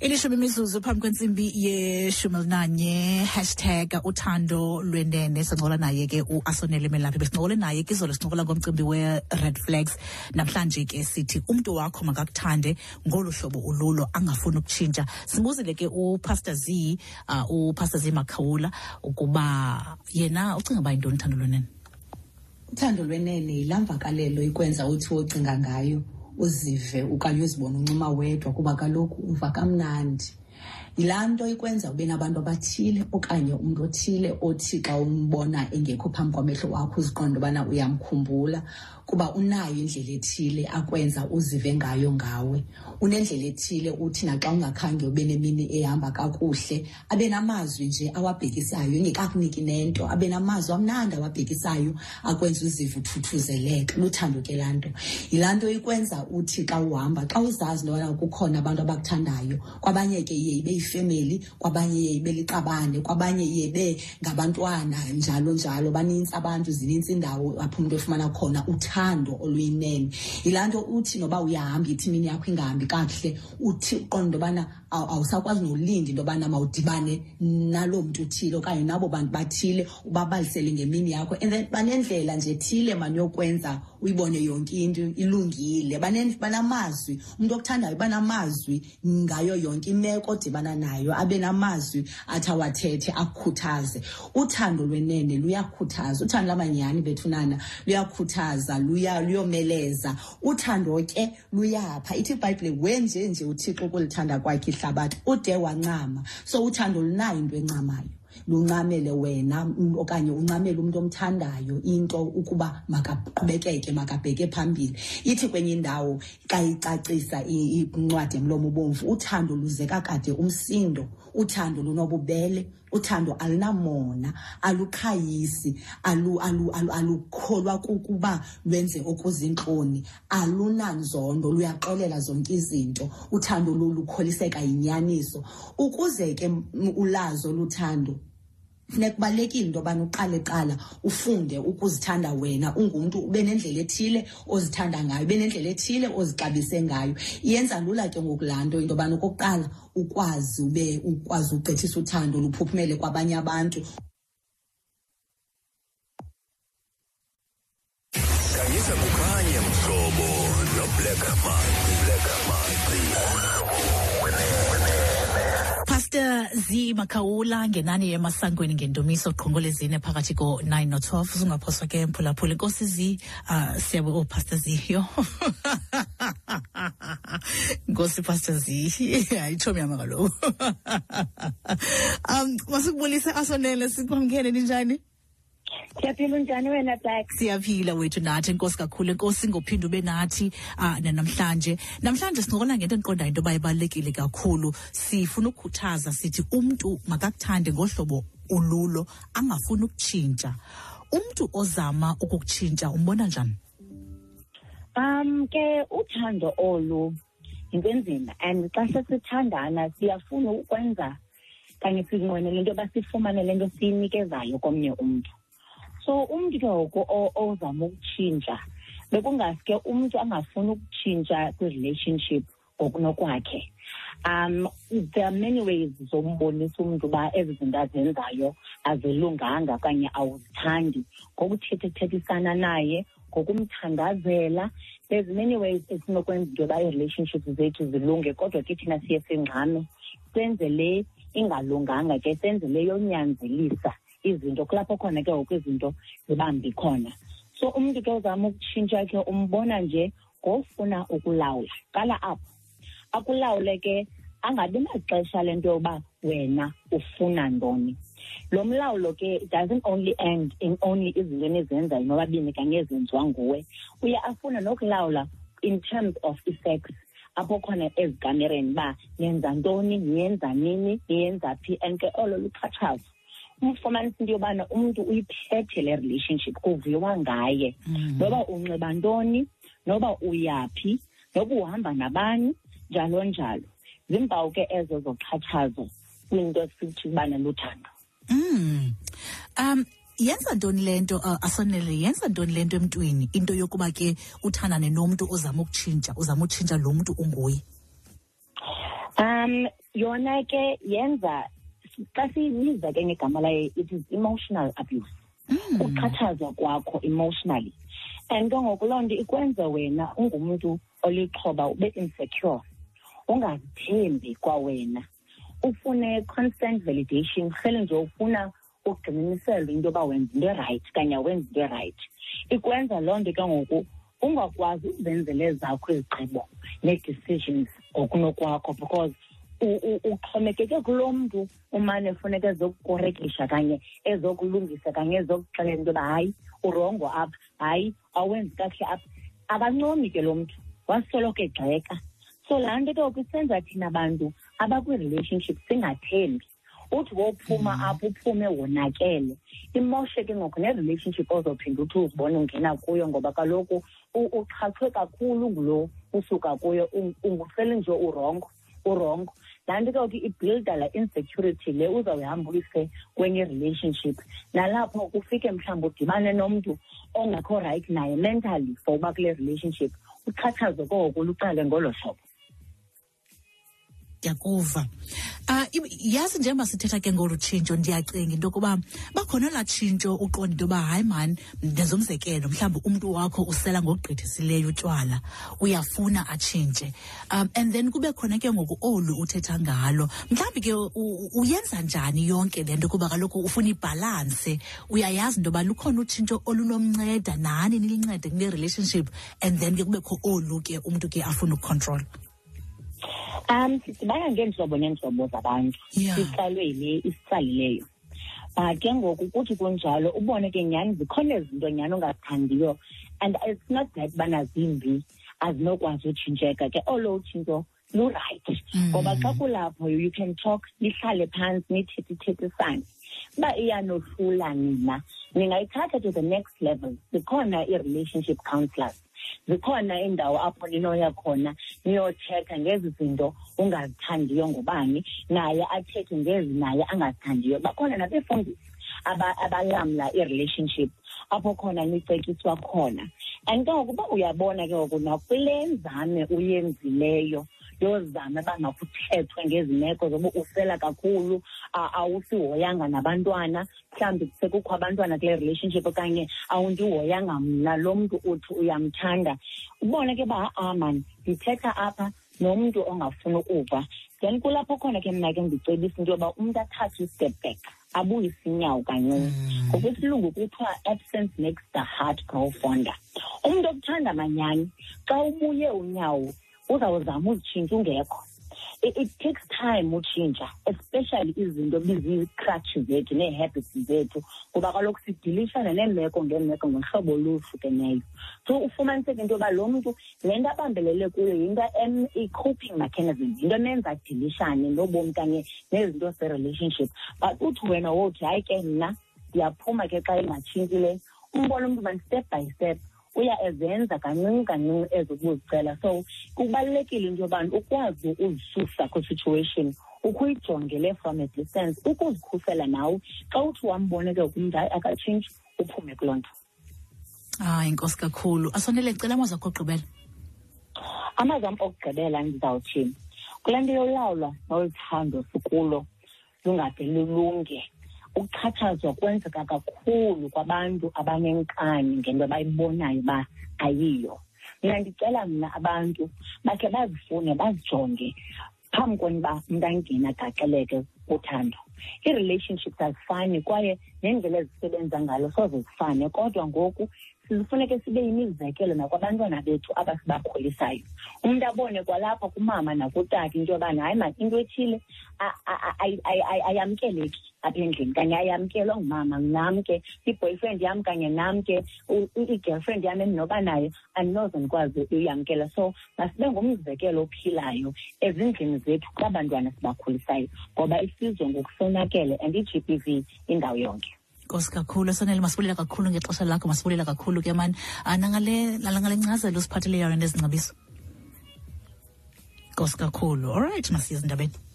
Ilishumi mizuzu phambi kwentsimbi ye-19 #uthando lwenene sincokola naye ke uAsonele Melapi besincokola naye ke izolo sincokola ngomcimbi we-Red Flags namhlanje ke sithi umntu wakho makakuthande ngolu hlobo ululo angafuni ukutshintsha. Sibuzile ke uPastor Z Makhawula ukuba yena ucinga uba yintoni uthando lwenene. Uthando lwenene yilamvakalelo ikwenza uthi ocinga ngayo uzive ukanye uzibona uncuma wedwa kuba kaloku uva kamnandi. Yilaa nto ikwenza ube nabantu abathile okanye umuntu othile othi xa umbona engekho phambi kwamehlo wakho uziqonde ubana uyamkhumbula kuba unayo indlela ethile akwenza uzive ngayo ngawe. Unendlela ethile uthi naxa ungakhange ube nemini ehamba kakuhle abe namazwi nje awabhekisayo engekakuniki nento, abe namazwi amnandi awabhekisayo akwenza uzive uthuthuzeleke. Luthando ke laa nto. Yilaa nto ikwenza uthi xa uhamba xa uzazi lona kukhona abantu abakuthandayo, kwabanye ke iye ibe family, kwabanye iye ibe liqabane, kwabanye iye be ngabantwana njalo njalo. Baninzi abantu, zininzi indawo apho umuntu efumana khona uthando oluyinene. Ilanto uthi noba uyahamba ithimini yakho ingahambi kahle uthi uqondo bana awusakwazi nolindi ndobana mawudibane nalo mntu uthile okanye nabo bantu bathile ubabalisele ngemini yakho. And then banendlela nje thile maniyokwenza uyibone yonke into ilungile. Banamazwi umuntu okuthandayo, banamazwi ngayo yonke imeko odibana nayo, abe namazwi athawathethe akukhuthaze. Uthando lwenene luyakhuthaza, uthando lamanyani bethunana luyakhuthaza, luyomeleza. Uthando ke luyapha. Ithi iBhayibhile wenje nje uThixo ukulithanda kwakhe ihlabathi ude wancama. So uthando lunayo into encamayo, luncamele wena okanye uncamele umuntu omthandayo into ukuba makaqhubekeke makabheke phambili. Ithi kwenye indawo kayicacisa incwadi emlomo bomvu, uthando luzeka kade umsindo, uthando lunobubele, uthando alinamona, alukhayisi, alukholwa kukuba lwenze okuzintloni, alunanzondo, luyaxolela zonke izinto. Uthando lukholiseka yinyaniso. Ukuze ke ulazo luthando nekubalekile into bani uqaleqala ufunde ukuzithanda wena ungumuntu, ube nendlela ethile ozithanda ngayo, ube nendlela ethile ozixabise ngayo. Iyenza lula ke ngokulanto into bani okokuqala ukwazi ube ukwazi ugqithisa uthando luphuphumele kwabanye abantu. Kanyisa kukhanye mhlobo no black man. Pastor Z Makhawula ngenani emasangweni ngendumiso qhongolezine phakathi ko 9 no 12 usungaphoswa ke mphulaphula. Nkosi Z, siyabe o Pastor Z yo. Nkosi Pastor Z, ayithomi yama kaloku. Masukubulise Asonele, sikwamkele njani? Siyaphila njani wena Black? Siyaphila wethu nathi, inkosi kakhulu. Inkosi ngophinda ube nathi namhlanje. Namhlanje sinqokola ngento endiqondayo into bayibalekile kakhulu. Sifuna ukukhuthaza sithi umntu makakuthande ngohlobo ululo angafuni ukutshintsha. Umntu ozama ukukutshintsha umbona njani? Ke uthando olu yinto enzima, and xa sesithandana siyafuna ukwenza kanye sinqwenele into basifumane le nto siyinikezayo komnye umntu. So umntu ke ozama ukutshintsha bekungaske umntu angafuni ukutshintsha kwi-relationship okunokwakhe. There are many ways zombonisa umntu ba ezizinto azenzayo azilunganga okanye awuzithandi, ngokuthethethisana naye, ngokumthandazela. There's many ways esinokwenza into ba i-relationships zethu zilunge, kodwa ke thina siye singxame senze le ingalunganga, ke senze le yonyanzelisa izinto kulapho khona ke okuzinto zibambi khona. So umuntu ke uzama ukutshintsha ke umbona nje ngofuna ukulawula. Qala apho akulawule ke, angabi maxesha lento yoba wena ufuna ndoni. Lo mlawulo ke doesn't only end in only izinto ezenza nobabini kanye ezenziwa nguwe. Uya afuna nokulawula in terms of effects apho khona ezikamereni ba nenza ndoni, niyenza nini, niyenza phi, and ke olo luqhathaza. Umfumanisa into yobana umuntu uyiphethe le relationship kuviwa ngaye, noba unxiba ntoni, noba uyaphi, noba uhamba nabani, njalo njalo. Zimpawu ke ezo zoxhathazo kwinto esithi ubana luthando. yenza ntoni lento Asonele yenza ntoni lento emntwini into yokuba ke uthandane nomuntu uzama ukutshintsha lo muntu unguye yona ke yenza kasi niza ke ngegama laye it is emotional abuse ukhathazwa kwakho emotionally and ngokulonto ikwenza wena ungumuntu olixhoba ube insecure ungazithembi kwa wena ufune constant validation phela nje ufuna ukugciniselwa into ba wenza into right kanye wenza into right ikwenza lonto ke ngoku ungakwazi ukuzenzele zakho izigqibo ne-decisions okunokwakho because uxhomekeke kulo mntu umane funeka ezokukorekisha kanye ezokulungisa kanye ezokuxelela into yoba hayi urongo apha hayi awenzi kakuhle apha abancomi ke lo mntu wasoloko egxeka so laa nto ke okusenza thina bantu abakwi-relationship singathembi uthi wophuma apho uphume wonakele imoshe ke ngoku ne-relationship ozophinda uthi uzibone ungena kuyo ngoba kaloku uxhathwe kakhulu ngulo usuka kuyo ungufele nje urongo laa nto ke ibuilda la insecurity le uzawuyihambulise kwenye relationship nalapho ufike mhlawumbi udibane nomntu ongekho right naye mentally for uba kule relationship uxhathazwe koko luqale ngolo hlobo yakuva yazi njengoba sithetha ke ngolu tshintsho ndiyacinga into yokuba bakhona laa tshintsho uqonda into yoba hayi mani ndenzomzekelo mhlawumbi umntu wakho usela ngokugqithisileyo utywala uyafuna atshintshe and then kube khona ke ngoku olu uthetha ngalo mhlawumbi ke uyenza njani yonke le nto kuba kaloku ufuna ibhalanse uyayazi into yoba lukhona utshintsho olunomnceda nani nilincede kune-relationship and then ke kubekho olu ke umntu ke afuna ukucontrol sidibana ngeentlobo neentlobo zabantu sitsalwe yile isitsalileyo ke ngoku kuthi kunjalo ubone ke nyhani zikhona izinto nyhani ongazithandiyo and it's not that bana zimbi azinokwazi utshintsheka ke olo utshintsho lurayithi ngoba xa kulapho you can talk nihlale phantsi nithethisane uba iyanohlula nina ningayithatha to the next level zikhona i-relationship counselors zikhona indawo apho ninoya khona niyothetha ngezi zinto ungazithandiyo ngobani naye athethe ngezi naye angazithandiyo bakhona nabefundisi abalamla i-relationship apho khona nicetyiswa khona and ke ngokuba uyabona ke ngoku nakule nzame uyenzileyo yozama bangakuthethwe ngezimeko zoba ufela kakhulu awusihoyanga nabantwana mhlawumbi kusekukho abantwana kule relationship okanye awundihoyanga mna lo mntu uthi uyamthanda ubone ke uba mani ndithetha apha nomntu ongafuni ukuva then kulapho khona ke mna ke ndicebisa into yoba umntu athathe i-step back abuyise inyawo kancinci ngoba isilungu kuthiwa absence makes the heart grow fonder umntu okuthanda manyani xa ubuye unyawo uzawuzama uzitshintsha ungekho it takes time utshintsha especially izinto bizii-crutches zethu nee-habits zethu ngoba kaloku sidilishana neemeko ngeemeko ngohlobo oluhlukeneyo so ufumaniseke into yoba lo mntu le nto abambelele kuyo yinto i-coping mechanism yinto emenza adilishane nobomi kanye nezinto ze-relationship but uthi wena wothi hayi ke mna ndiyaphuma ke xa ingatshintshileyo umbona umntu mani-step by step uya ezenza kancinci ezokuzicela so kubalulekile into yoba ukwazi uzisusa kwi-situation ukuyijongele from a distance ukuzikhusela nawe xa uthi wambone ke umntu hayi akatshintshi uphume kuloo nto hayi inkosi kakhulu Asonele ndicela amazwi akho okugqibela amazwi am okugqibela ndizawuthini kule nto yolawulwa nolithando sikulo lungade lulunge ukuxhatshazwa kwenzeka kakhulu kwabantu abanenkani ngento abayibonayo uba ayiyo mna ndicela mna abantu bakhe bazifune bazijonge phambi kweni uba umntu angene agaxeleke uthando ii-relationships azifani kwaye neendlela ezisebenza ngalo soze zifane kodwa ngoku sifuneke sibe yimizekelo nakwabantwana bethu abasibakhulisayo umntu abone kwalapha kumama nakutata into yobana hayi ma into ethile ayamkeleki apha endlini kanye ayamkelwa ngumama nam ke i-boyfriend yam kanye nam ke i-girlfriend yam endinoba nayo andinoze ndikwazi uyamkela so masibe ngumzekelo ophilayo ezindlini zethu kwabantwana sibakhulisayo ngoba isizwe ngokusonakele and i-GBV indawo yonke Nkosi kakhulu Asonele masibulela kakhulu ngexesha lakho masibulela kakhulu ke mani nangale nkcazelo usiphatheleyo nento ezingcabiso Nkosi kakhulu all right masiyezindabeni